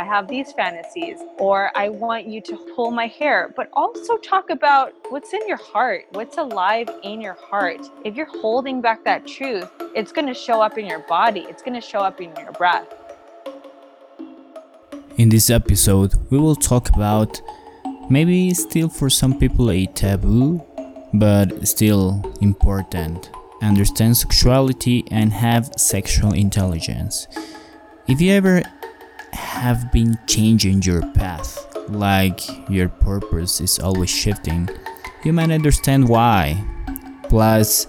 I have these fantasies, or I want you to pull my hair, but also talk about what's in your heart, what's alive in your heart. If you're holding back that truth, it's going to show up in your body. It's going to show up in your breath. In this episode, we will talk about maybe still for some people a taboo, but still important. Understand sexuality and have sexual intelligence. If you ever have been changing your path, like your purpose is always shifting, you might understand why. Plus,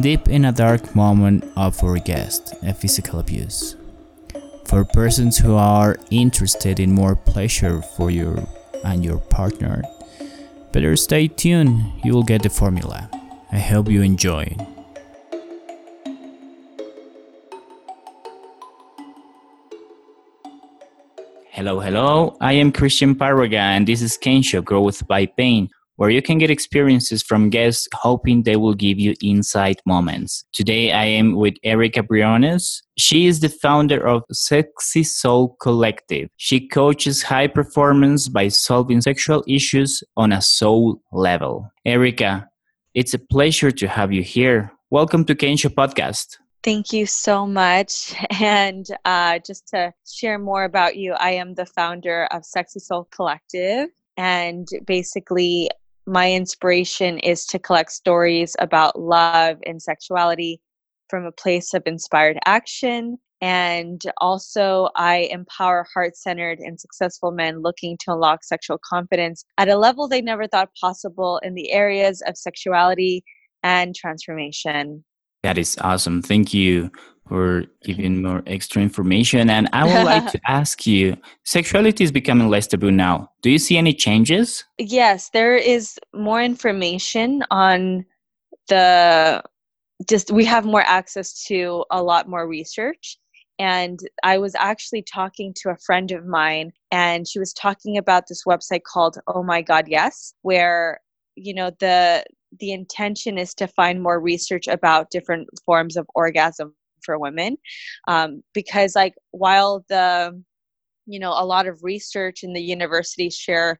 deep in a dark moment of our guest, a physical abuse. For persons who are interested in more pleasure for you and your partner, better stay tuned, you will get the formula. I hope you enjoy. Hello, I am Christian Paraga and this is Kensho Growth by Pain, where you can get experiences from guests hoping they will give you insight moments. Today I am with Erica Briones. She is the founder of Sexy Soul Collective. She coaches high performance by solving sexual issues on a soul level. Erica, it's a pleasure to have you here. Welcome to Kensho Podcast. Thank you so much. And just to share more about you, I am the founder of Sexy Soul Collective. And basically, my inspiration is to collect stories about love and sexuality from a place of inspired action. And also, I empower heart-centered and successful men looking to unlock sexual confidence at a level they never thought possible in the areas of sexuality and transformation. That is awesome. Thank you for giving more extra information. And I would like to ask you, sexuality is becoming less taboo now. Do you see any changes? Yes, there is more information on we have more access to a lot more research. And I was actually talking to a friend of mine, and she was talking about this website called Oh My God, Yes, where, you know, the intention is to find more research about different forms of orgasm for women. Because while a lot of research in the universities share,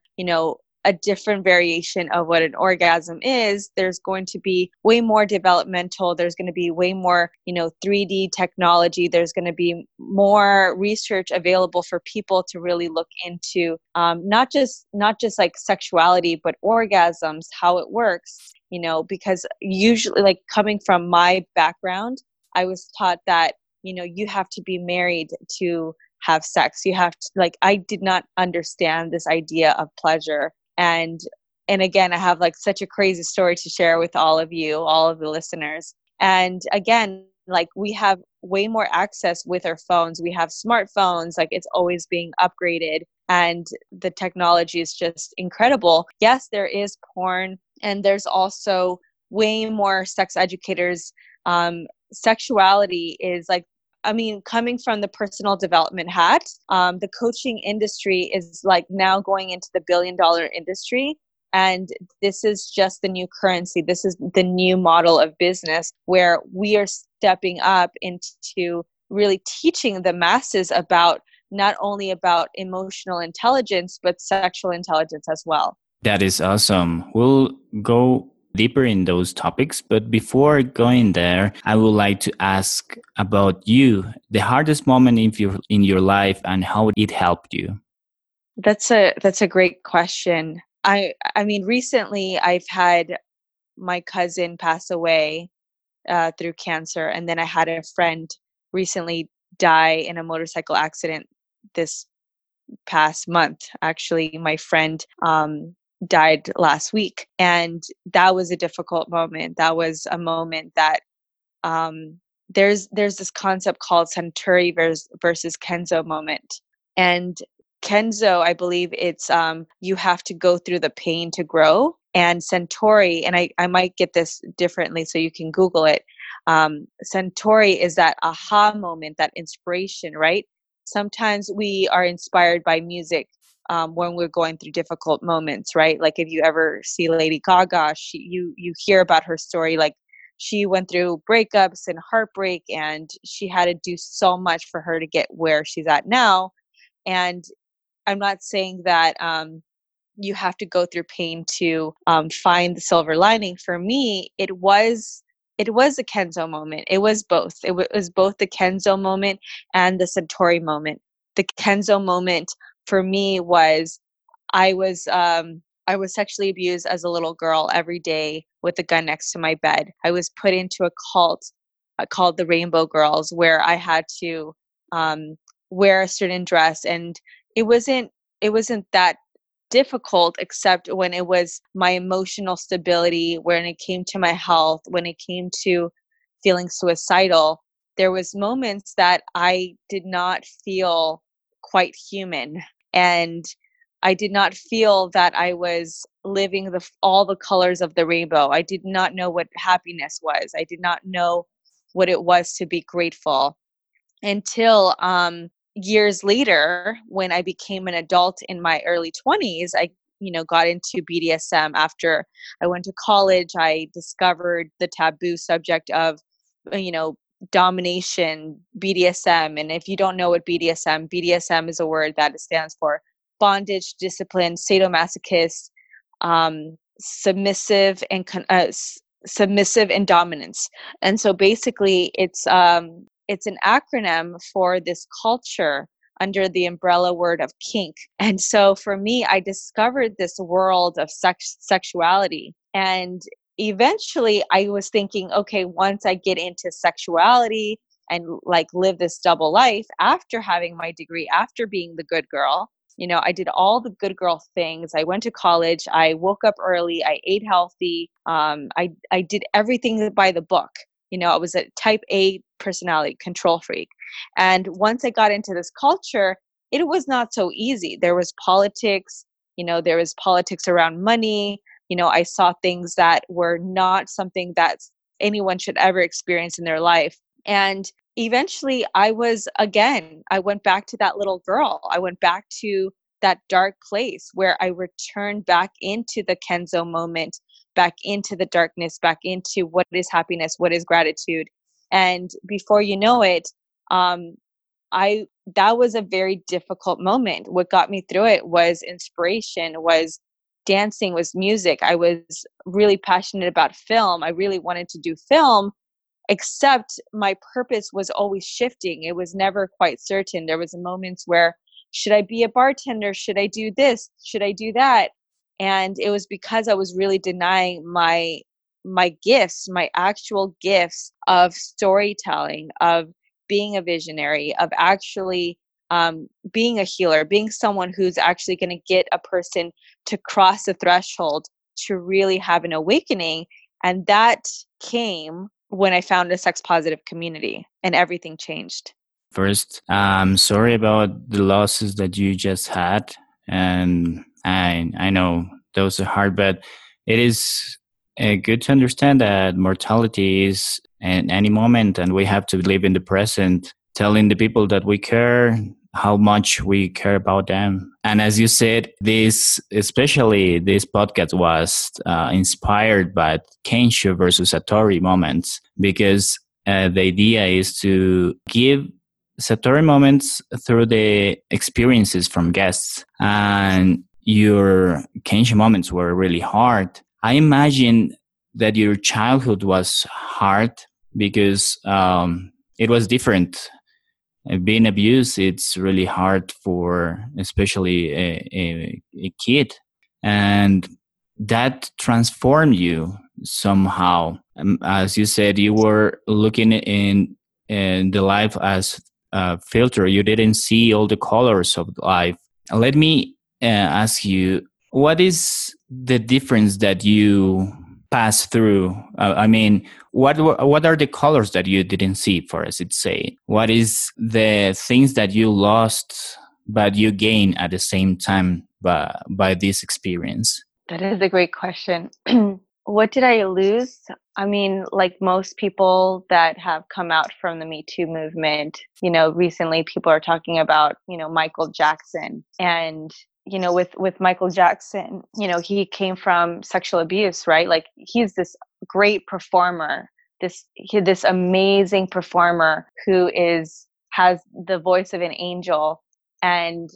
a different variation of what an orgasm is, there's going to be way more developmental. There's going to be way more, 3D technology. There's going to be more research available for people to really look into, not just like sexuality, but orgasms, how it works. Because usually, coming from my background, I was taught that, you have to be married to have sex. You have to, I did not understand this idea of pleasure. And again, I have such a crazy story to share with all of you, all of the listeners. And again, we have way more access with our phones. We have smartphones, it's always being upgraded and the technology is just incredible. Yes, there is porn, and there's also way more sex educators. Sexuality is coming from the personal development hat, the coaching industry is now going into the billion-dollar industry. And this is just the new currency. This is the new model of business where we are stepping up into really teaching the masses about not only about emotional intelligence, but sexual intelligence as well. That is awesome. We'll go deeper in those topics. But before going there, I would like to ask about you, the hardest moment in your life and how it helped you. That's a great question. I mean, recently I've had my cousin pass away through cancer. And then I had a friend recently die in a motorcycle accident this past month. Actually, my friend, died last week. And that was a difficult moment. That was a moment that there's this concept called Suntory versus Kenzo moment. And Kenzo, I believe it's you have to go through the pain to grow. And Suntory, and I might get this differently, so you can Google it. Suntory is that aha moment, that inspiration, right? Sometimes we are inspired by music. When we're going through difficult moments, right? If you ever see Lady Gaga, you hear about her story. She went through breakups and heartbreak, and she had to do so much for her to get where she's at now. And I'm not saying that you have to go through pain to find the silver lining. For me, it was a Kenzo moment. It was both. It was both the Kenzo moment and the Satori moment. The Kenzo moment for me was I was sexually abused as a little girl every day with a gun next to my bed. I was put into a cult called the Rainbow Girls, where I had to wear a certain dress, and it wasn't that difficult, except when it was my emotional stability, when it came to my health, when it came to feeling suicidal. There was moments that I did not feel quite human, and I did not feel that I was living all the colors of the rainbow. I did not know what happiness was. I did not know what it was to be grateful until years later, when I became an adult in my early 20s. I got into BDSM after I went to college. I discovered the taboo subject of, domination, BDSM. And if you don't know what BDSM is a word that it stands for: bondage, discipline, sadomasochist, submissive and dominance. And so basically it's an acronym for this culture under the umbrella word of kink. And so for me, I discovered this world of sexuality. And eventually I was thinking, okay, once I get into sexuality and live this double life after having my degree, after being the good girl, I did all the good girl things. I went to college. I woke up early. I ate healthy. I did everything by the book. I was a type A personality, control freak. And once I got into this culture, it was not so easy. There was politics, there was politics around money. I saw things that were not something that anyone should ever experience in their life. And eventually I went back to that little girl. I went back to that dark place where I returned back into the Kenzo moment, back into the darkness, back into what is happiness, what is gratitude. And before you know it, that was a very difficult moment. What got me through it was inspiration, was dancing, was music. I was really passionate about film. I really wanted to do film, except my purpose was always shifting. It was never quite certain. There was moments where, should I be a bartender? Should I do this? Should I do that? And it was because I was really denying my gifts, my actual gifts of storytelling, of being a visionary, of actually being a healer, being someone who's actually going to get a person to cross the threshold to really have an awakening. And that came when I found a sex positive community, and everything changed. First, I'm sorry about the losses that you just had. And I know those are hard, but it is good to understand that mortality is in any moment, and we have to live in the present, telling the people that we care, how much we care about them. And as you said, especially this podcast was inspired by Kensho versus Satori moments, because the idea is to give Satori moments through the experiences from guests. And your Kensho moments were really hard. I imagine that your childhood was hard because it was different. Being abused, it's really hard for especially a kid. And that transformed you somehow. As you said, you were looking in the life as a filter. You didn't see all the colors of life. Let me ask you, what is the difference that you pass through? What are the colors that you didn't see, for as it say? What is the things that you lost but you gain at the same time by this experience? That is a great question. What did I lose? Like most people that have come out from the Me Too movement, recently people are talking about, Michael Jackson. And with Michael Jackson, he came from sexual abuse, right? Like, he's this great performer, this amazing performer who has the voice of an angel. And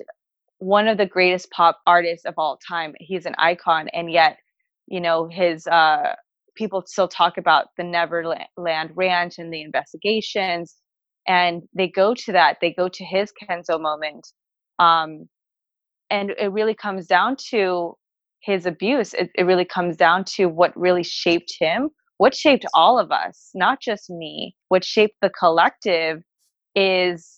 one of the greatest pop artists of all time. He's an icon. And yet, you know, his people still talk about the Neverland Ranch and the investigations. And they go to that. They go to his Kenzo moment. And it really comes down to his abuse. It really comes down to what really shaped him, what shaped all of us, not just me. What shaped the collective is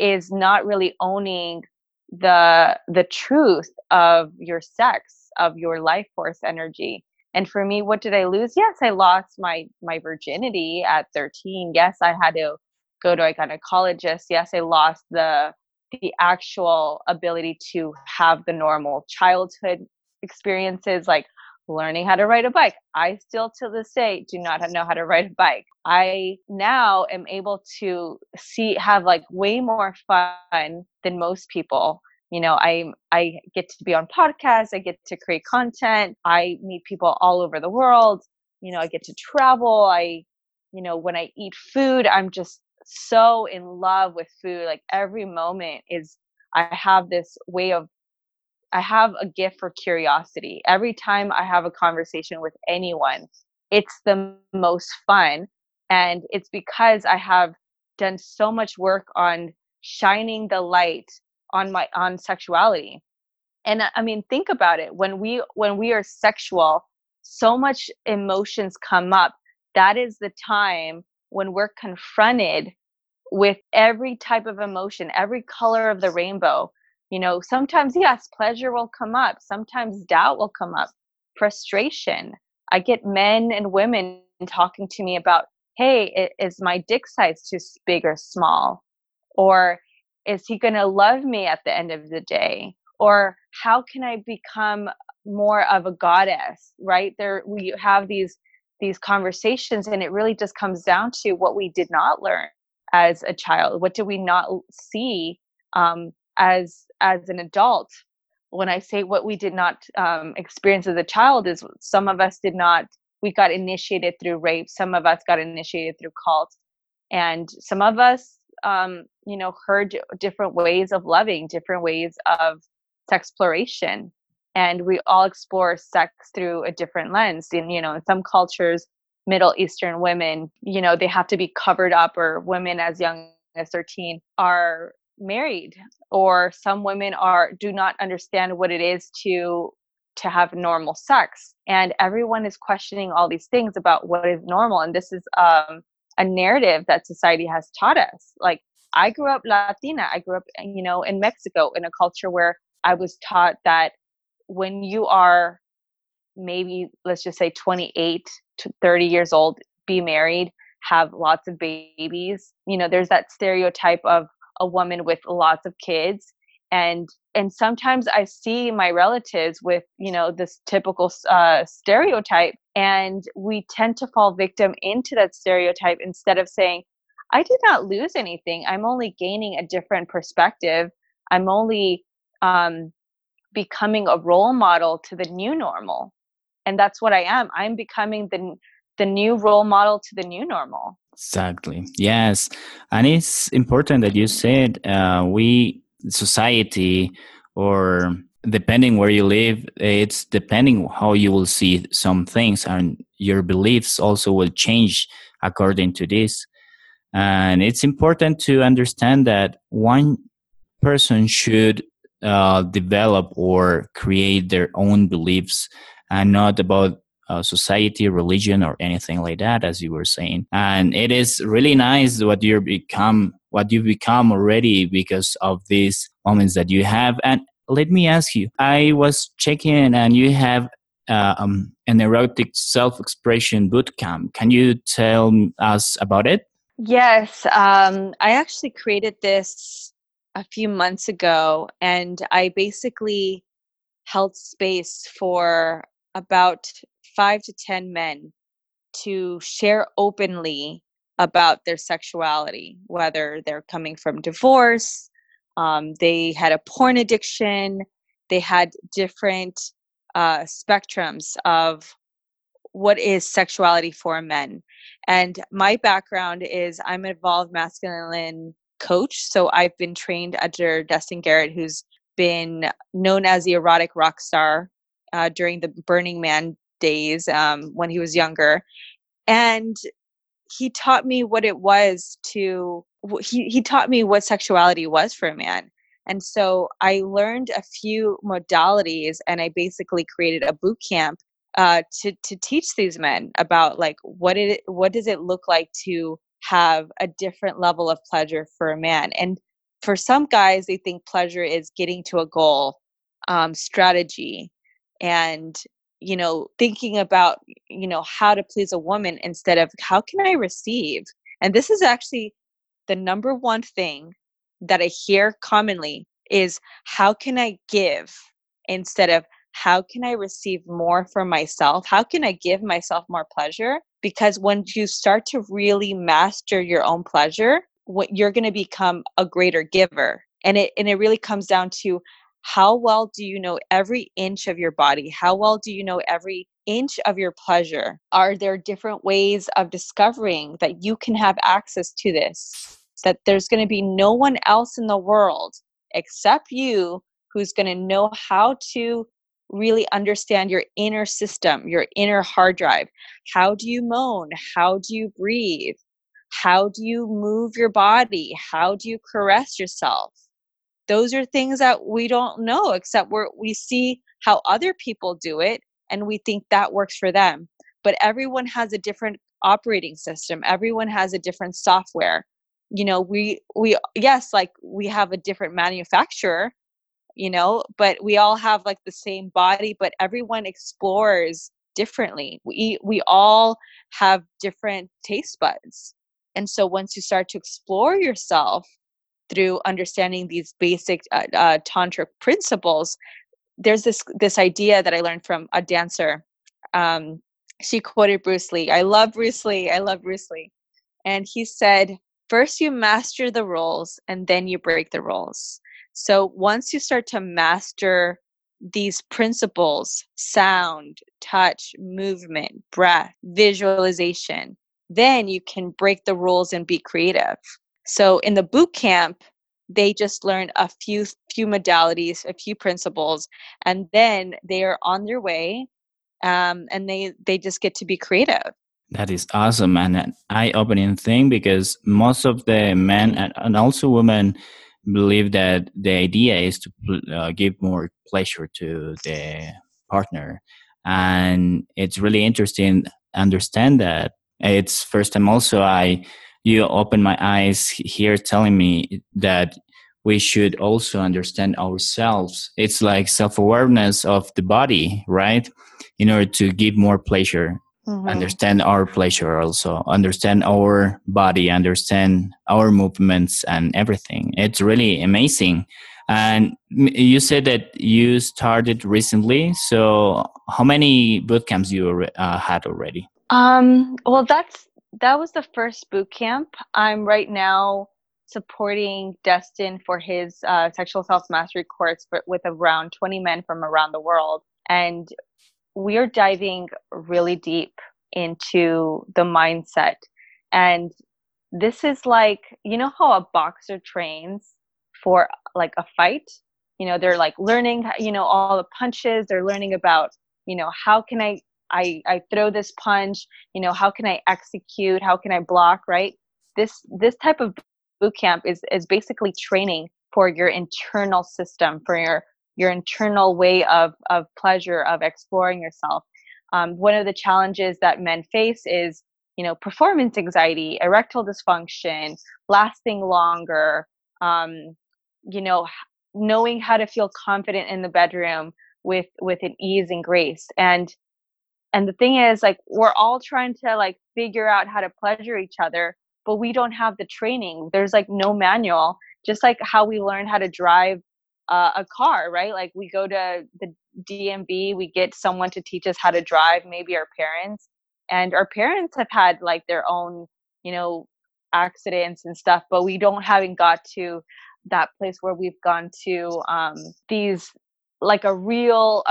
not really owning the truth of your sex, of your life force energy. And for me, what did I lose? Yes, I lost my virginity at 13. Yes, I had to go to a gynecologist. Yes, I lost the actual ability to have the normal childhood experiences, like learning how to ride a bike. I still to this day do not know how to ride a bike. I now am able to have like way more fun than most people. You know, I get to be on podcasts. I get to create content. I meet people all over the world. You know, I get to travel. You know, when I eat food, I'm just so in love with food. Like every moment I have a gift for curiosity. Every time I have a conversation with anyone, it's the most fun. And it's because I have done so much work on shining the light on on sexuality. And I mean, think about it. When we are sexual, so much emotions come up. That is the time when we're confronted with every type of emotion, every color of the rainbow. You know, sometimes, yes, pleasure will come up. Sometimes doubt will come up. Frustration. I get men and women talking to me about, hey, is my dick size too big or small? Or is he going to love me at the end of the day? Or how can I become more of a goddess, right? There, we have these conversations, and it really just comes down to what we did not learn as a child. What did we not see as an adult? When I say what we did not experience as a child, is some of us we got initiated through rape. Some of us got initiated through cults, and some of us, you know, heard different ways of loving, different ways of sex exploration. And we all explore sex through a different lens. And, you know, in some cultures, Middle Eastern women, you know, they have to be covered up, or women as young as 13 are married, or some women do not understand what it is to have normal sex. And everyone is questioning all these things about what is normal. And this is a narrative that society has taught us. Like, I grew up Latina. I grew up, you know, in Mexico, in a culture where I was taught that when you are maybe, let's just say 28 to 30 years old, be married, have lots of babies. You know, there's that stereotype of a woman with lots of kids. And sometimes I see my relatives with, you know, this typical stereotype, and we tend to fall victim into that stereotype instead of saying, I did not lose anything. I'm only gaining a different perspective. I'm only becoming a role model to the new normal. And that's what I am. I'm becoming the new role model to the new normal. Exactly. Yes. And it's important that you said society, or depending where you live, it's depending how you will see some things, and your beliefs also will change according to this. And it's important to understand that one person should develop or create their own beliefs, and not about society, religion, or anything like that, as you were saying. And it is really nice what you become already because of these moments that you have. And let me ask you, I was checking, and you have an erotic self-expression bootcamp. Can you tell us about it? Yes, I actually created this a few months ago, and I basically held space for about 5 to 10 men to share openly about their sexuality, whether they're coming from divorce, they had a porn addiction, they had different spectrums of what is sexuality for men. And my background is I'm an evolved masculine coach. So I've been trained under Destin Gerek, who's been known as the erotic rock star during the Burning Man days when he was younger. And he taught me what it was to, he taught me what sexuality was for a man. And so I learned a few modalities, and I basically created a boot camp to teach these men about like, what does it look like to have a different level of pleasure for a man. And for some guys, they think pleasure is getting to a goal, strategy, and, you know, thinking about, you know, how to please a woman instead of how can I receive? And this is actually the number one thing that I hear commonly is how can I give instead of how can I receive more for myself? How can I give myself more pleasure? Because when you start to really master your own pleasure, what you're going to become a greater giver. And it really comes down to how well do you know every inch of your body? How well do you know every inch of your pleasure? Are there different ways of discovering that you can have access to this? That there's going to be no one else in the world except you who's going to know how to really understand your inner system, your inner hard drive. How do you moan? How do you breathe? How do you move your body? How do you caress yourself? Those are things that we don't know, except we see how other people do it and we think that works for them. But everyone has a different operating system. Everyone has a different software. You know, we have a different manufacturer, you know, but we all have like the same body, but everyone explores differently. We all have different taste buds. And so once you start to explore yourself through understanding these basic tantric principles, there's this idea that I learned from a dancer. She quoted Bruce Lee. I love Bruce Lee. And he said, first you master the rules and then you break the rules. So once you start to master these principles, sound, touch, movement, breath, visualization, then you can break the rules and be creative. So in the boot camp, they just learn a few modalities, a few principles, and then they are on their way, and they just get to be creative. That is awesome and an eye-opening thing, because most of the men and also women believe that the idea is to give more pleasure to the partner. And it's really interesting to understand that. It's first time also you open my eyes here telling me that we should also understand ourselves. It's like self-awareness of the body, right? In order to give more pleasure, mm-hmm. Understand our pleasure also, understand our body, understand our movements and everything. It's really amazing. And you said that you started recently. So how many boot camps you had already? Well, that was the first boot camp. I'm right now supporting Destin for his sexual self-mastery course with around 20 men from around the world. And we're diving really deep into the mindset. And this is like, you know how a boxer trains for like a fight? You know, they're like learning, you know, all the punches. They're learning about, you know, how can I throw this punch, you know, how can I execute, how can I block, right? This type of boot camp is basically training for your internal system, for your internal way of pleasure, of exploring yourself. One of the challenges that men face is, you know, performance anxiety, erectile dysfunction, lasting longer, you know, knowing how to feel confident in the bedroom with an ease and grace. And the thing is, like, we're all trying to like figure out how to pleasure each other, but we don't have the training. There's like no manual, just like how we learn how to drive a car, right? Like we go to the DMV, we get someone to teach us how to drive, maybe our parents. And our parents have had like their own, you know, accidents and stuff, but we haven't got to that place where we've gone to these like a real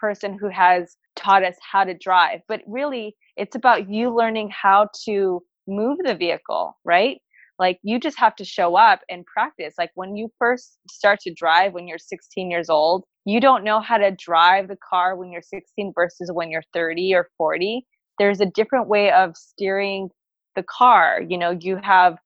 person who has taught us how to drive. But really, it's about you learning how to move the vehicle, right? Like, you just have to show up and practice. Like, when you first start to drive when you're 16 years old, you don't know how to drive the car when you're 16 versus when you're 30 or 40. There's a different way of steering the car. You know, you have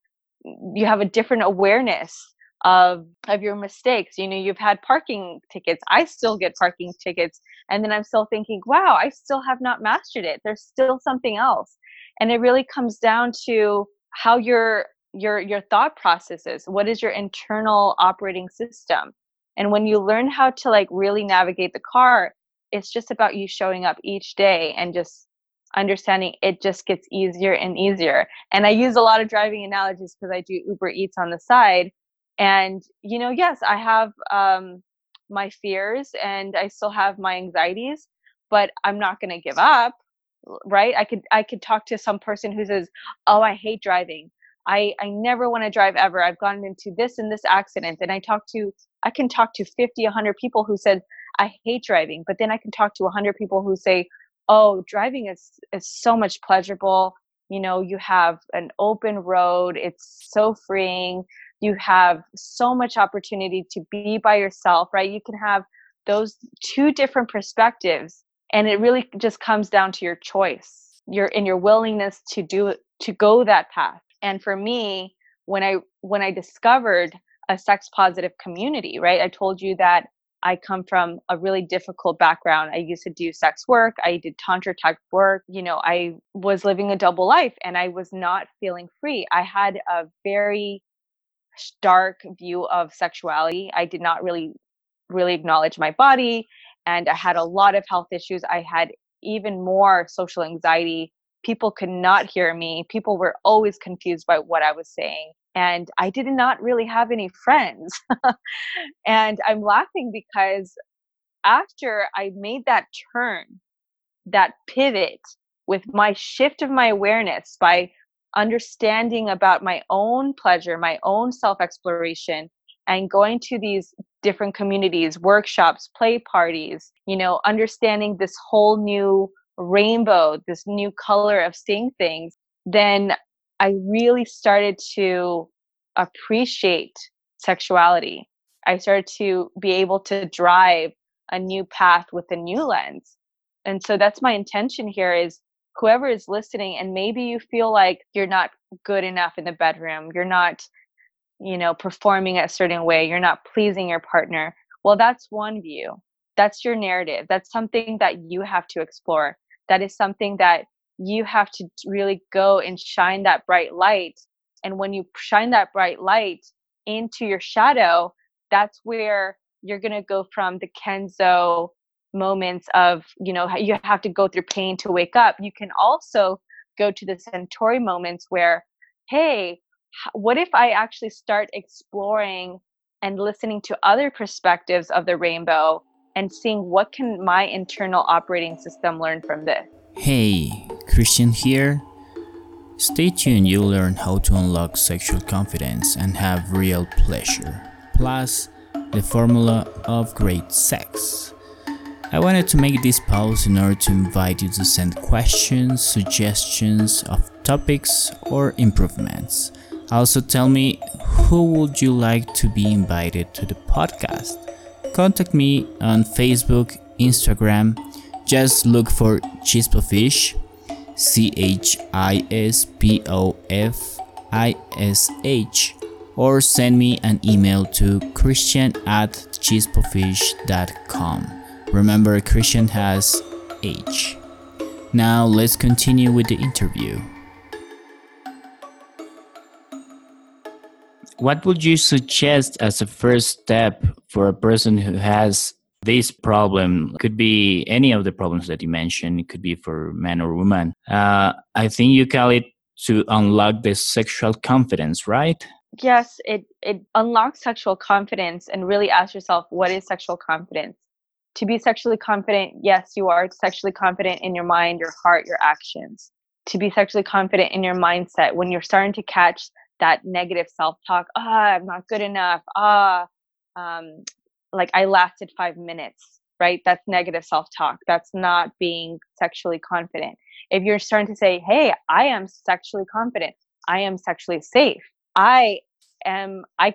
a different awareness of your mistakes. You know, you've had parking tickets. I still get parking tickets. And then I'm still thinking, wow, I still have not mastered it. There's still something else. And it really comes down to how your thought processes. What is your internal operating system? And when you learn how to like really navigate the car, it's just about you showing up each day and just understanding it just gets easier and easier. And I use a lot of driving analogies because I do Uber Eats on the side. And, you know, yes, I have my fears and I still have my anxieties, but I'm not going to give up, right? I could talk to some person who says, oh, I hate driving. I never want to drive ever. I've gotten into this and this accident. And I can talk to 50, 100 people who said, I hate driving. But then I can talk to 100 people who say, oh, driving is so much pleasurable. You know, you have an open road. It's so freeing. You have so much opportunity to be by yourself, right? You can have those two different perspectives. And it really just comes down to your choice, your willingness to go that path. And for me, when I discovered a sex positive community, right? I told you that I come from a really difficult background. I used to do sex work. I did tantra type work. You know, I was living a double life and I was not feeling free. I had a very stark view of sexuality. I did not really acknowledge my body. And I had a lot of health issues. I had even more social anxiety. People could not hear me. People were always confused by what I was saying. And I did not really have any friends. And I'm laughing because after I made that turn, that pivot with my shift of my awareness by understanding about my own pleasure, my own self-exploration, and going to these different communities, workshops, play parties, you know, understanding this whole new rainbow, this new color of seeing things, then I really started to appreciate sexuality. I started to be able to drive a new path with a new lens. And so that's my intention here is whoever is listening and maybe you feel like you're not good enough in the bedroom, you're not, you know, performing a certain way, you're not pleasing your partner. Well, that's one view. That's your narrative. That's something that you have to explore. That is something that you have to really go and shine that bright light. And when you shine that bright light into your shadow, that's where you're going to go from the Kenzo moments of, you know, you have to go through pain to wake up. You can also go to the Centauri moments where, hey, what if I actually start exploring and listening to other perspectives of the rainbow and seeing what can my internal operating system learn from this. Hey, Christian here. Stay tuned, you'll learn how to unlock sexual confidence and have real pleasure. Plus, the formula of great sex. I wanted to make this pause in order to invite you to send questions, suggestions of topics or improvements. Also tell me, who would you like to be invited to the podcast? Contact me on Facebook, Instagram. Just look for Chispofish, CHISPOFISH, or send me an email to christian@chispofish.com. Remember, Christian has H. Now let's continue with the interview. What would you suggest as a first step for a person who has this problem? Could be any of the problems that you mentioned. It could be for man or woman. I think you call it to unlock the sexual confidence, right? Yes, it unlocks sexual confidence and really ask yourself, what is sexual confidence? To be sexually confident, yes, you are sexually confident in your mind, your heart, your actions. To be sexually confident in your mindset, when you're starting to catch that negative self-talk, I'm not good enough, like I lasted 5 minutes, right? That's negative self-talk. That's not being sexually confident. If you're starting to say, hey, I am sexually confident, I am sexually safe, I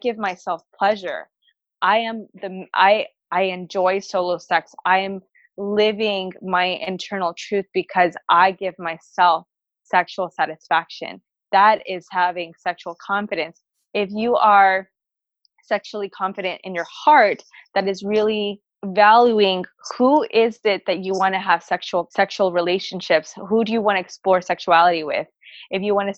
give myself pleasure. I enjoy solo sex. I am living my internal truth because I give myself sexual satisfaction. That is having sexual confidence. If you are sexually confident in your heart, that is really valuing who is it that you want to have sexual relationships. Who do you want to explore sexuality with? If you want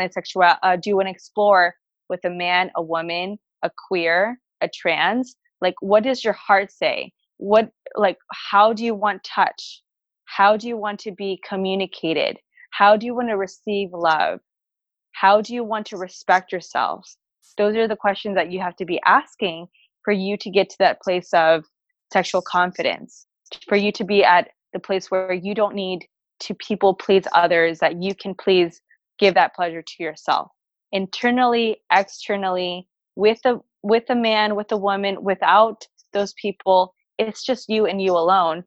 to explore with a man, a woman, a queer, a trans, like, what does your heart say? What, like, how do you want touch? How do you want to be communicated? How do you want to receive love? How do you want to respect yourselves? Those are the questions that you have to be asking for you to get to that place of sexual confidence, for you to be at the place where you don't need to people please others, that you can please give that pleasure to yourself. Internally, externally, with a man, with a woman, without those people, it's just you and you alone.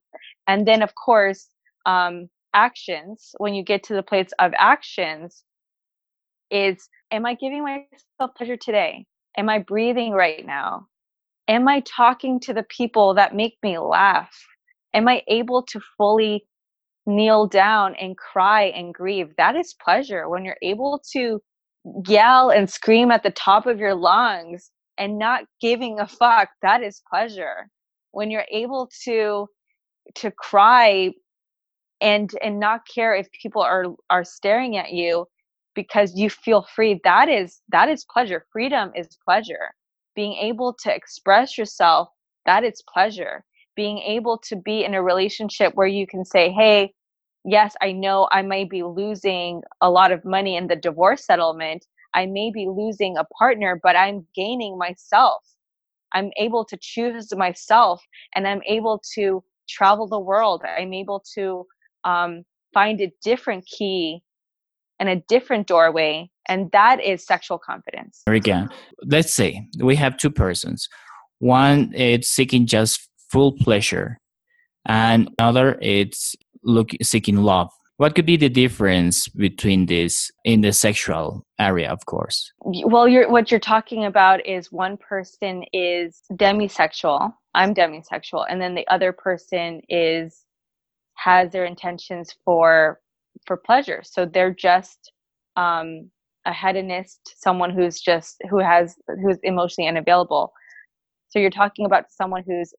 And then, of course, actions. When you get to the place of actions, is, am I giving myself pleasure today? Am I breathing right now? Am I talking to the people that make me laugh? Am I able to fully kneel down and cry and grieve? That is pleasure. When you're able to yell and scream at the top of your lungs and not giving a fuck, that is pleasure. When you're able to cry and not care if people are staring at you because you feel free, that is pleasure. Freedom is pleasure. Being able to express yourself, that is pleasure. Being able to be in a relationship where you can say, hey, yes, I know I may be losing a lot of money in the divorce settlement. I may be losing a partner, but I'm gaining myself. I'm able to choose myself, and I'm able to travel the world. I'm able to find a different key and a different doorway. And that is sexual confidence. Again, let's say we have two persons. One is seeking just full pleasure, and another is seeking love. What could be the difference between this in the sexual area, of course? Well, what you're talking about is one person is demisexual. I'm demisexual. And then the other person has their intentions for pleasure. So they're just a hedonist, someone who's emotionally unavailable. So you're talking about someone who's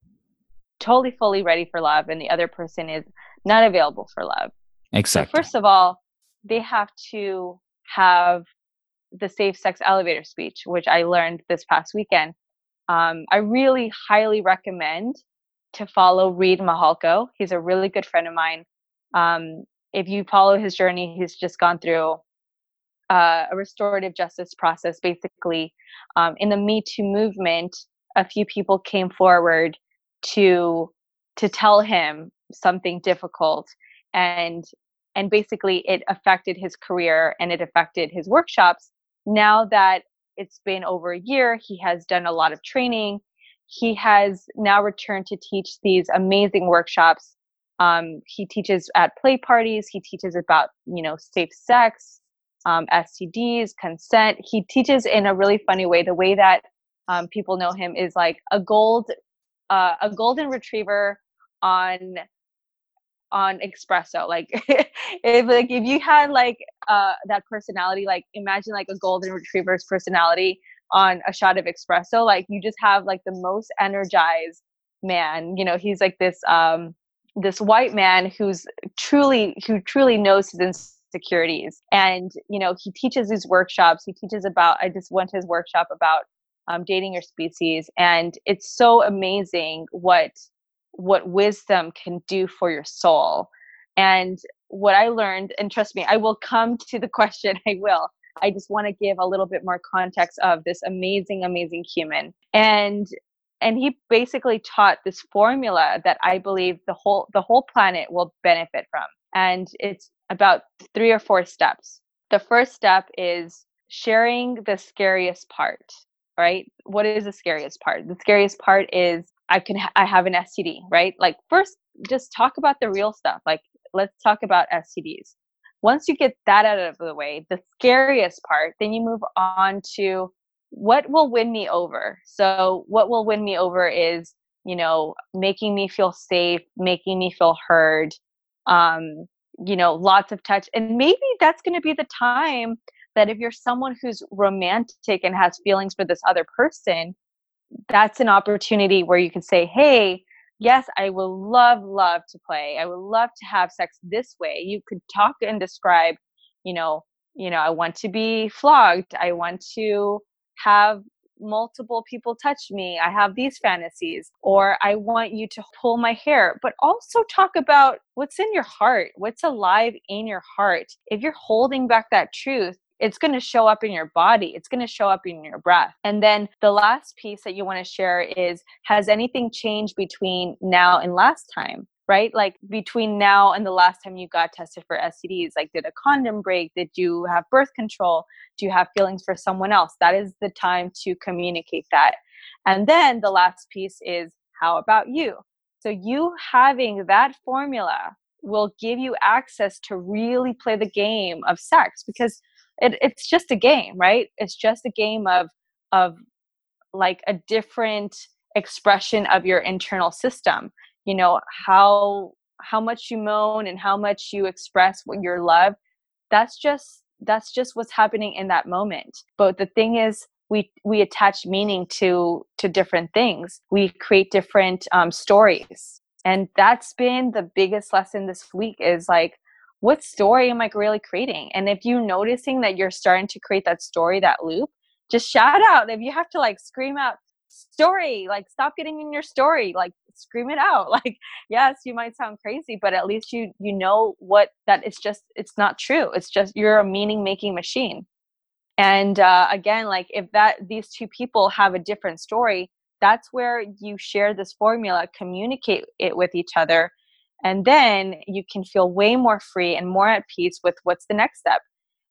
totally fully ready for love, and the other person is not available for love. Exactly. So first of all, they have to have the safe sex elevator speech, which I learned this past weekend. I really highly recommend to follow Reid Mihalko. He's a really good friend of mine. If you follow his journey, he's just gone through a restorative justice process. Basically, in the Me Too movement, a few people came forward to tell him something difficult, and basically it affected his career and it affected his workshops. Now that it's been over a year, he has done a lot of training. He has now returned to teach these amazing workshops. He teaches at play parties. He teaches about, safe sex, STDs, consent. He teaches in a really funny way. The way that people know him is like a golden retriever on espresso. Like, if you had that personality, like imagine like a golden retriever's personality on a shot of espresso. Like, you just have like the most energized man. He's like this white man who truly knows his insecurities. And, he teaches these workshops. He teaches about, I just went to his workshop about dating your species. And it's so amazing what wisdom can do for your soul. And what I learned, and trust me, I will come to the question. I will. I just want to give a little bit more context of this amazing, amazing human. And he basically taught this formula that I believe the whole planet will benefit from. And it's about 3 or 4 steps. The first step is sharing the scariest part, right? What is the scariest part? The scariest part is I have an STD, right? Like, first, just talk about the real stuff. Like, let's talk about STDs. Once you get that out of the way, the scariest part, then you move on to what will win me over. So what will win me over is, you know, making me feel safe, making me feel heard, you know, lots of touch. And maybe that's going to be the time that if you're someone who's romantic and has feelings for this other person, that's an opportunity where you can say, hey, yes, I would love to play. I would love to have sex this way. You could talk and describe, you know, I want to be flogged. I want to have multiple people touch me. I have these fantasies, or I want you to pull my hair, but also talk about what's in your heart, what's alive in your heart. If you're holding back that truth, it's going to show up in your body. It's going to show up in your breath. And then the last piece that you want to share is, has anything changed between now and last time, right? Like between now and the last time you got tested for STDs, like did a condom break? Did you have birth control? Do you have feelings for someone else? That is the time to communicate that. And then the last piece is, how about you? So you having that formula will give you access to really play the game of sex, because it's just a game, right? It's just a game of like a different expression of your internal system. You know, how much you moan and how much you express what your love. That's just what's happening in that moment. But the thing is, we attach meaning to different things. We create different stories, and that's been the biggest lesson this week. Is like, what story am I really creating? And if you're noticing that you're starting to create that story, that loop, just shout out. If you have to like scream out story, like stop getting in your story, like scream it out. Like, yes, you might sound crazy, but at least you know what that is. Just, it's not true. It's just, you're a meaning making machine. And again, like if these two people have a different story, that's where you share this formula, communicate it with each other. And then you can feel way more free and more at peace with what's the next step.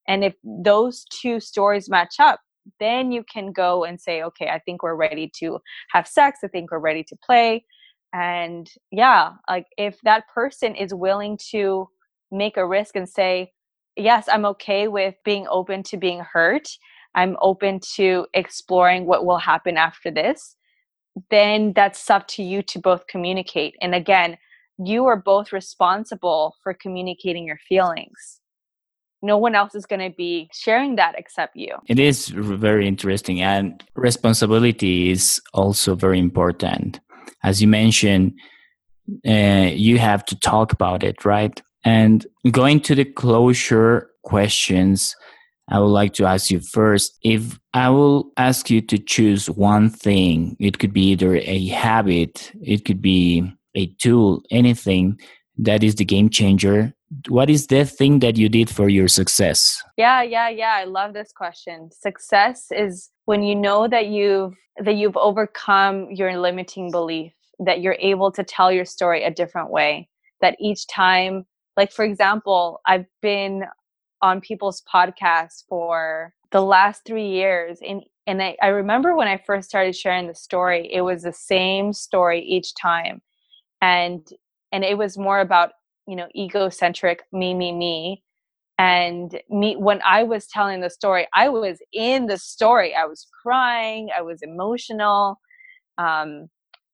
And if those two stories match up, then you can go and say, okay, I think we're ready to have sex. I think we're ready to play. And yeah, like if that person is willing to make a risk and say, yes, I'm okay with being open to being hurt. I'm open to exploring what will happen after this. Then that's up to you to both communicate. And again, you are both responsible for communicating your feelings. No one else is going to be sharing that except you. It is very interesting. And responsibility is also very important. As you mentioned, you have to talk about it, right? And going to the closure questions, I would like to ask you first, if I will ask you to choose one thing, it could be either a habit, it could be a tool, anything that is the game changer, what is the thing that you did for your success? Yeah. I love this question. Success is when you know that you've overcome your limiting belief, that you're able to tell your story a different way, that each time, like for example, I've been on people's podcasts for the last 3 years. And I remember when I first started sharing the story, it was the same story each time. And it was more about, you know, egocentric, me. And me, when I was telling the story, I was in the story. I was crying. I was emotional. And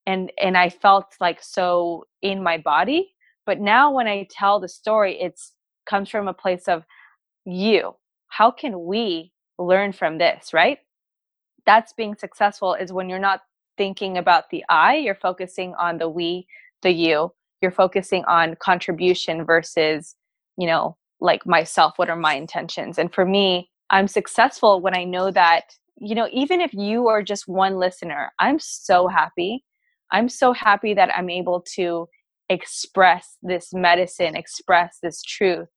I felt like so in my body. But now when I tell the story, comes from a place of you. How can we learn from this, right? That's being successful, is when you're not thinking about the I, you're focusing on the we, the you. You're focusing on contribution versus, you know, like myself, what are my intentions? And for me, I'm successful when I know that, you know, even if you are just one listener, I'm so happy. I'm so happy that I'm able to express this medicine, express this truth,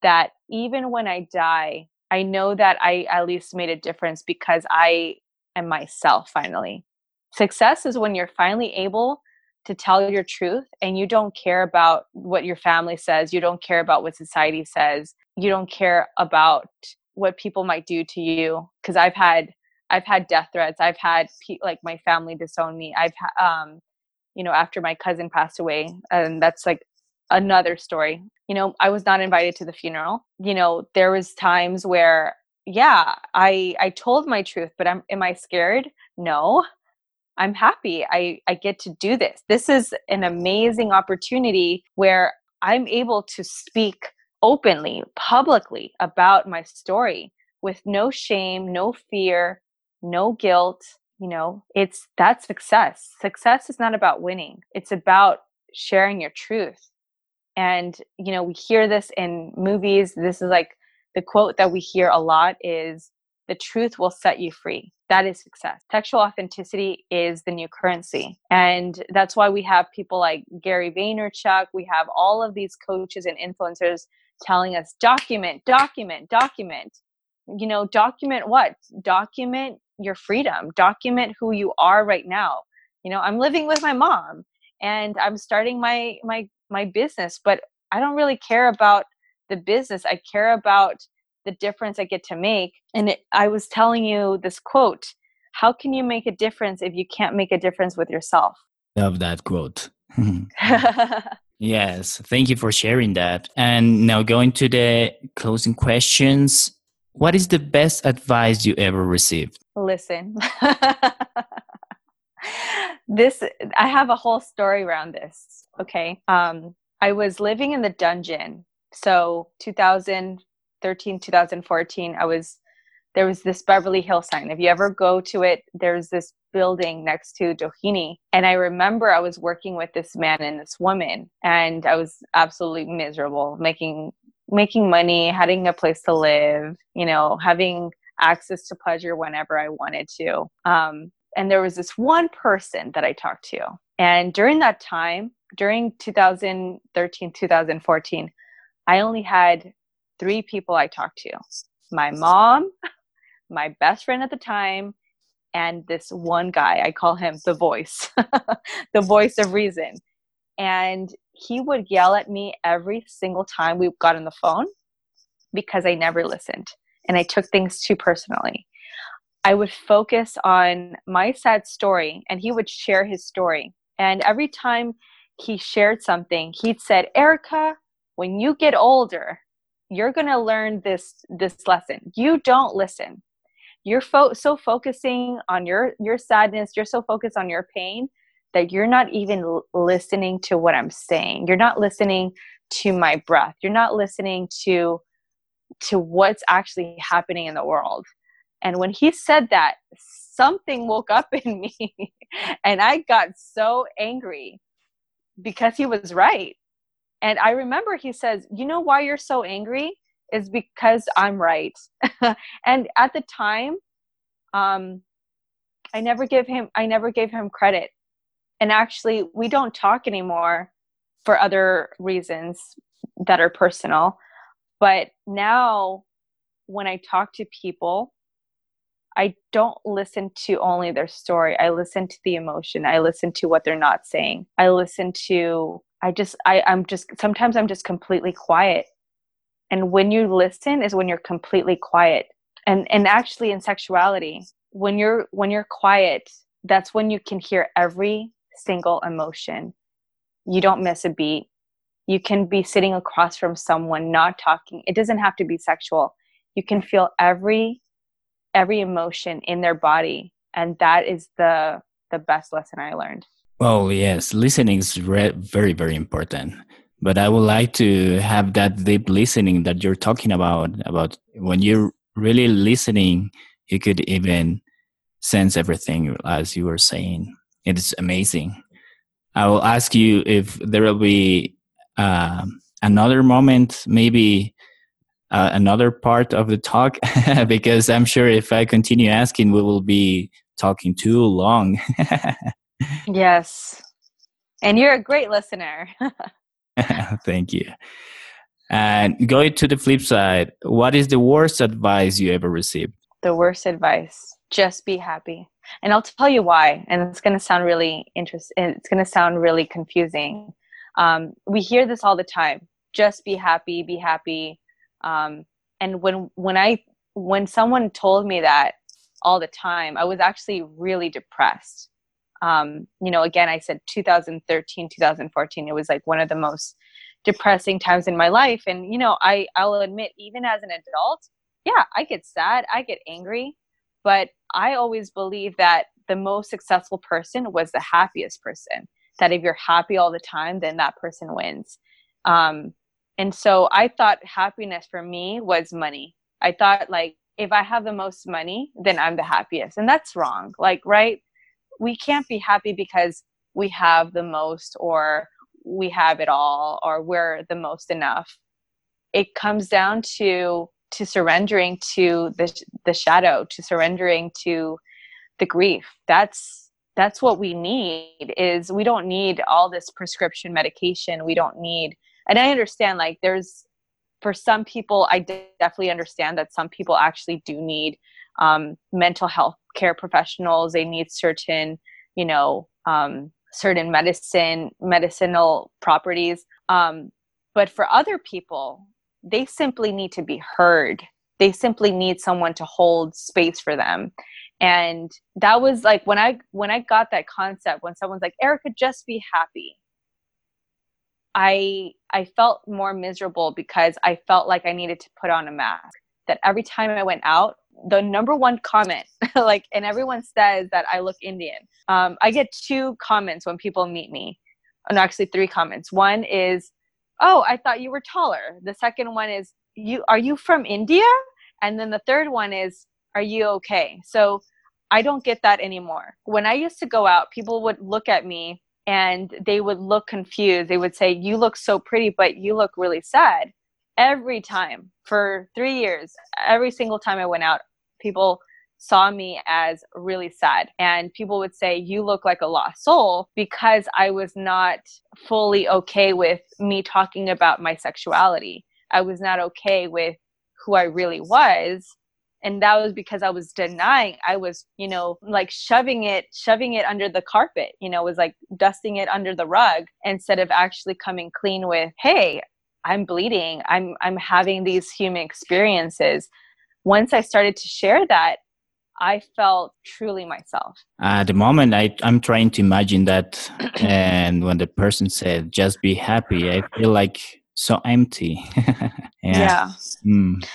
that even when I die, I know that I at least made a difference because I am myself finally. Success is when you're finally able to tell your truth, and you don't care about what your family says. You don't care about what society says. You don't care about what people might do to you. Because I've had death threats. I've had like my family disown me. After my cousin passed away, and that's like another story. You know, I was not invited to the funeral. You know, there was times where, yeah, I told my truth, but am I scared? No, I'm happy. I get to do this. This is an amazing opportunity where I'm able to speak openly, publicly about my story with no shame, no fear, no guilt. You know, it's that success. Success is not about winning. It's about sharing your truth. And, you know, we hear this in movies. This is like the quote that we hear a lot is, the truth will set you free. That is success. Sexual authenticity is the new currency. And that's why we have people like Gary Vaynerchuk. We have all of these coaches and influencers telling us, document, document, document. You know, document what? Document your freedom. Document who you are right now. You know, I'm living with my mom and I'm starting my business, but I don't really care about the business. I care about the difference I get to make. And I was telling you this quote, how can you make a difference if you can't make a difference with yourself? Love that quote. Yes. Thank you for sharing that. And now going to the closing questions. What is the best advice you ever received? Listen. I have a whole story around this. Okay. I was living in the dungeon. So 2013, 2014, there was this Beverly Hills sign. If you ever go to it, there's this building next to Doheny. And I remember I was working with this man and this woman, and I was absolutely miserable, making money, having a place to live, you know, having access to pleasure whenever I wanted to. And there was this one person that I talked to. And during that time, during 2013, 2014, I only had 3 people I talked to. My mom, my best friend at the time, and this one guy. I call him the voice, the voice of reason. And he would yell at me every single time we got on the phone because I never listened and I took things too personally. I would focus on my sad story and he would share his story. And every time he shared something, he'd said, Erica, when you get older, you're going to learn this lesson. You don't listen. You're so focusing on your sadness. You're so focused on your pain that you're not even listening to what I'm saying. You're not listening to my breath. You're not listening to what's actually happening in the world. And when he said that, something woke up in me and I got so angry because he was right. And I remember he says, you know why you're so angry? Is because I'm right. And at the time, I never gave him credit. And actually, we don't talk anymore for other reasons that are personal. But now when I talk to people, I don't listen to only their story. I listen to the emotion. I listen to what they're not saying. Sometimes I'm just completely quiet. And when you listen is when you're completely quiet. And actually in sexuality, when you're quiet, that's when you can hear every single emotion. You don't miss a beat. You can be sitting across from someone, not talking. It doesn't have to be sexual. You can feel every emotion in their body. And that is the best lesson I learned. Oh, yes. Listening is very, very important. But I would like to have that deep listening that you're talking about when you're really listening, you could even sense everything as you were saying. It's amazing. I will ask you if there will be another moment, maybe another part of the talk, because I'm sure if I continue asking, we will be talking too long. Yes. And you're a great listener. Thank you. And going to the flip side, what is the worst advice you ever received? The worst advice, just be happy. And I'll tell you why. And it's going to sound really interesting. It's going to sound really confusing. We hear this all the time. Just be happy, be happy. And when someone told me that all the time, I was actually really depressed. You know, again, I said 2013, 2014, it was like one of the most depressing times in my life. And, you know, I'll admit, even as an adult, yeah, I get sad, I get angry, but I always believe that the most successful person was the happiest person, that if you're happy all the time, then that person wins. And so I thought happiness for me was money. I thought, like, if I have the most money, then I'm the happiest. And that's wrong. Like, right? We can't be happy because we have the most, or we have it all, or we're the most enough. It comes down to surrendering to the shadow, to surrendering to the grief. That's what we need. Is we don't need all this prescription medication. We don't need, and I understand, like, there's, for some people, I definitely understand that some people actually do need mental health care professionals. They need certain, you know, certain medicinal properties. But for other people, they simply need to be heard. They simply need someone to hold space for them. And that was like, when I got that concept, when someone's like, Erica, just be happy, I felt more miserable because I felt like I needed to put on a mask. That every time I went out, the number one comment, like, and everyone says that I look Indian. I get 2 comments when people meet me. No, actually 3 comments. One is, oh, I thought you were taller. The second one is, are you from India? And then the third one is, are you okay? So I don't get that anymore. When I used to go out, people would look at me and they would look confused. They would say, you look so pretty, but you look really sad. Every time for 3 years, every single time I went out, people saw me as really sad. And people would say, you look like a lost soul, because I was not fully okay with me talking about my sexuality. I was not okay with who I really was. And that was because I was denying. I was, you know, like shoving it under the carpet, you know, was like dusting it under the rug, instead of actually coming clean with, hey, I'm bleeding. I'm having these human experiences. Once I started to share that, I felt truly myself. At the moment, I'm trying to imagine that. And when the person said, just be happy, I feel like so empty. Yeah.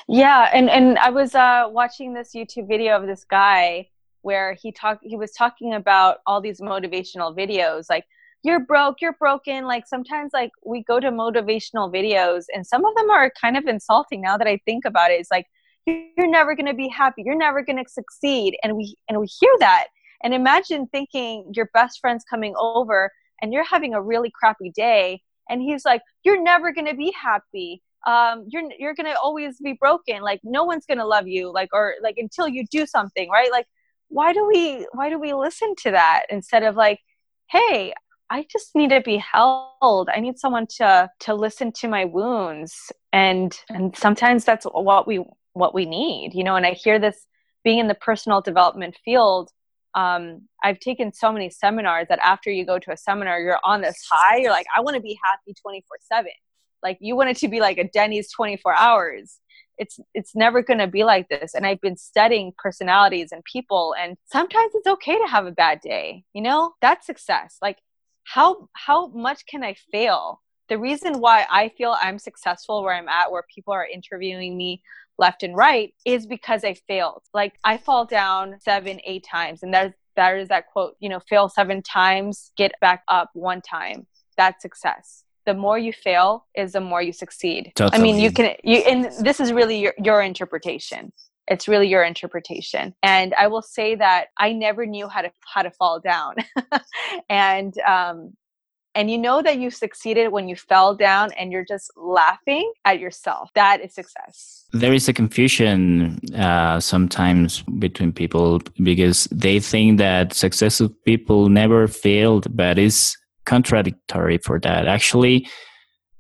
Yeah. And I was watching this YouTube video of this guy where he was talking about all these motivational videos, like, you're broke, you're broken. Like, sometimes, like, we go to motivational videos and some of them are kind of insulting now that I think about it. It's like, you're never going to be happy. You're never going to succeed. And we hear that. And imagine thinking your best friend's coming over and you're having a really crappy day. And he's like, you're never going to be happy. You're going to always be broken. Like, no one's going to love you. Like, or like, until you do something, right? Like, why do we listen to that instead of like, hey, I just need to be held. I need someone to listen to my wounds. And sometimes that's what we need, you know. And I hear this, being in the personal development field, I've taken so many seminars that after you go to a seminar, you're on this high. You're like, I want to be happy 24/7. Like, you want it to be like a Denny's 24 hours. It's never going to be like this. And I've been studying personalities and people, and sometimes it's okay to have a bad day, you know. That's success. Like, how much can I fail? The reason why I feel I'm successful where I'm at, where people are interviewing me left and right, is because I failed. Like, I fall down 7-8 times. And there is that quote, you know, fail 7 times, get back up 1 time. That's success. The more you fail is the more you succeed. Totally. I mean, and this is really your interpretation. It's really your interpretation. And I will say that I never knew how to fall down. And you know that you succeeded when you fell down and you're just laughing at yourself. That is success. There is a confusion sometimes between people, because they think that successful people never failed, but it's contradictory for that. Actually,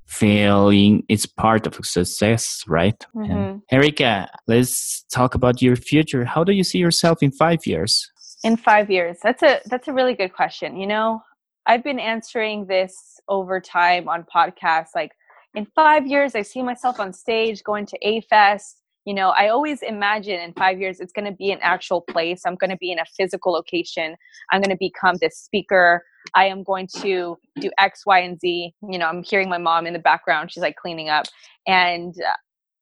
failing is part of success, right? Mm-hmm. Erica, let's talk about your future. How do you see yourself in 5 years? In 5 years? That's a really good question. You know, I've been answering this over time on podcasts. Like, in 5 years, I see myself on stage going to A-Fest. You know, I always imagine in 5 years, it's going to be an actual place. I'm going to be in a physical location. I'm going to become this speaker. I am going to do X, Y, and Z. You know, I'm hearing my mom in the background. She's like cleaning up. And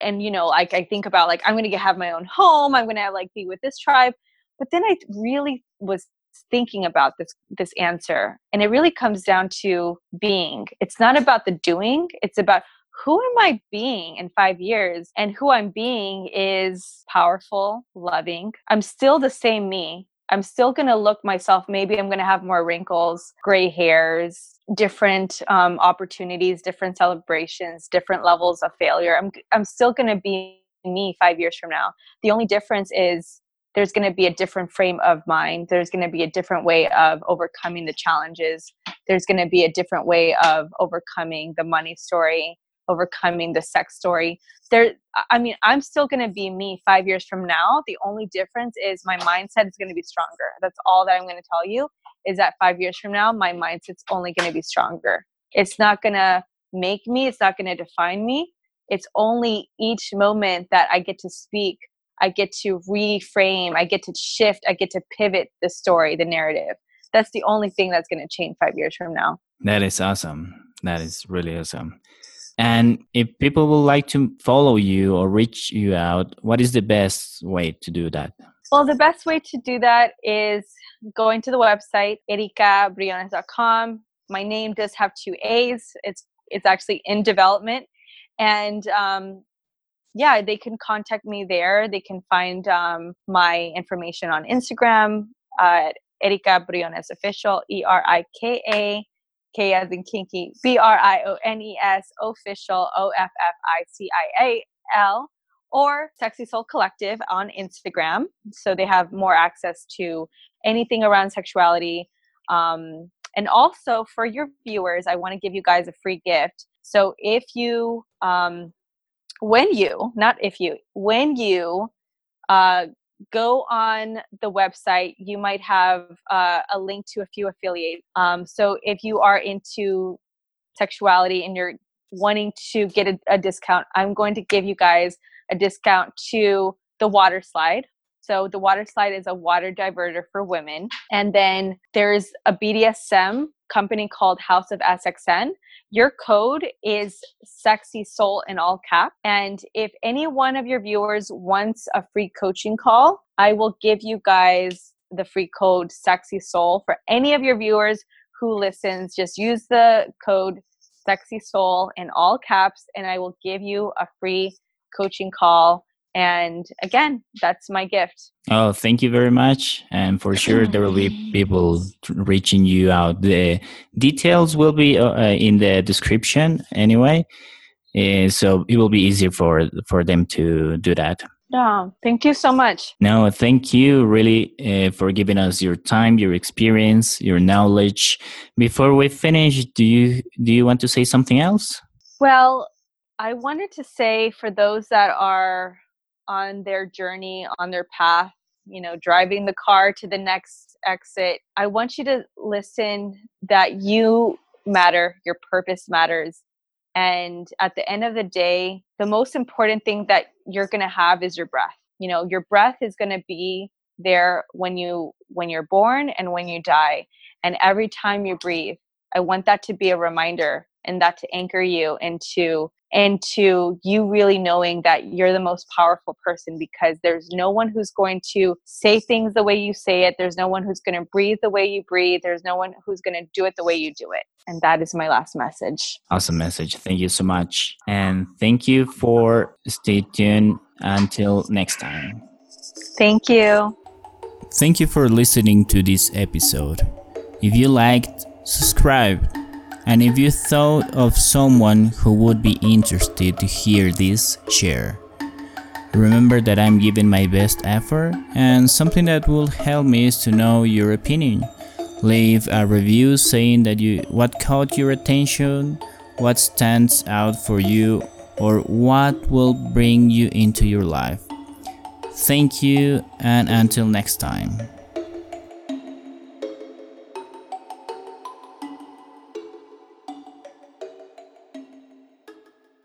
you know, like I think about like, I'm going to have my own home. I'm going to like be with this tribe. But then I really was thinking about this answer. And it really comes down to being. It's not about the doing. It's about who am I being in 5 years? And who I'm being is powerful, loving. I'm still the same me. I'm still going to look myself. Maybe I'm going to have more wrinkles, gray hairs, different opportunities, different celebrations, different levels of failure. I'm still going to be me 5 years from now. The only difference is there's going to be a different frame of mind. There's going to be a different way of overcoming the challenges. There's going to be a different way of overcoming the money story, overcoming the sex story. I'm still going to be me 5 years from now. The only difference is my mindset is going to be stronger. That's all that I'm going to tell you, is that 5 years from now, my mindset's only going to be stronger. It's not going to make me. It's not going to define me. It's only each moment that I get to speak, I get to reframe, I get to shift, I get to pivot the story, the narrative. That's the only thing that's going to change 5 years from now. That is awesome. That is really awesome. And if people would like to follow you or reach you out, what is the best way to do that? Well, the best way to do that is going to the website, ericabriones.com. My name does have two A's. It's actually in development. And yeah, they can contact me there. They can find my information on Instagram at Erica Briones Official, E-R-I-K-A, K as in kinky, B-R-I-O-N-E-S, official, O-F-F-I-C-I-A-L, or Sexy Soul Collective on Instagram. So they have more access to anything around sexuality. And also for your viewers, I want to give you guys a free gift. So if you... When you go on the website, you might have a link to a few affiliates. So if you are into sexuality and you're wanting to get a discount, I'm going to give you guys a discount to the water slide. So the water slide is a water diverter for women. And then there's a BDSM company called House of SXN. Your code is Sexy Soul in all cap. And if any one of your viewers wants a free coaching call, I will give you guys the free code Sexy Soul. For any of your viewers who listens, just use the code Sexy Soul in all caps, and I will give you a free coaching call. And again, that's my gift. Oh, thank you very much. And for sure, there will be people reaching you out. The details will be in the description anyway. So it will be easier for them to do that. Oh, thank you so much. No, thank you really for giving us your time, your experience, your knowledge. Before we finish, do you want to say something else? Well, I wanted to say for those that are on their journey, on their path, you know, driving the car to the next exit, I want you to listen that you matter, your purpose matters. And at the end of the day, the most important thing that you're going to have is your breath. You know, your breath is going to be there when you're born and when you die. And every time you breathe, I want that to be a reminder and that to anchor you into you really knowing that you're the most powerful person, because there's no one who's going to say things the way you say it. There's no one who's going to breathe the way you breathe. There's no one who's going to do it the way you do it. And that is my last message. Awesome message. Thank you so much. And thank you for stay tuned until next time. Thank you. Thank you for listening to this episode. If you liked, subscribe. And if you thought of someone who would be interested to hear this, share. Remember that I'm giving my best effort, and something that will help me is to know your opinion. Leave a review saying what caught your attention, what stands out for you, or what will bring you into your life. Thank you, and until next time.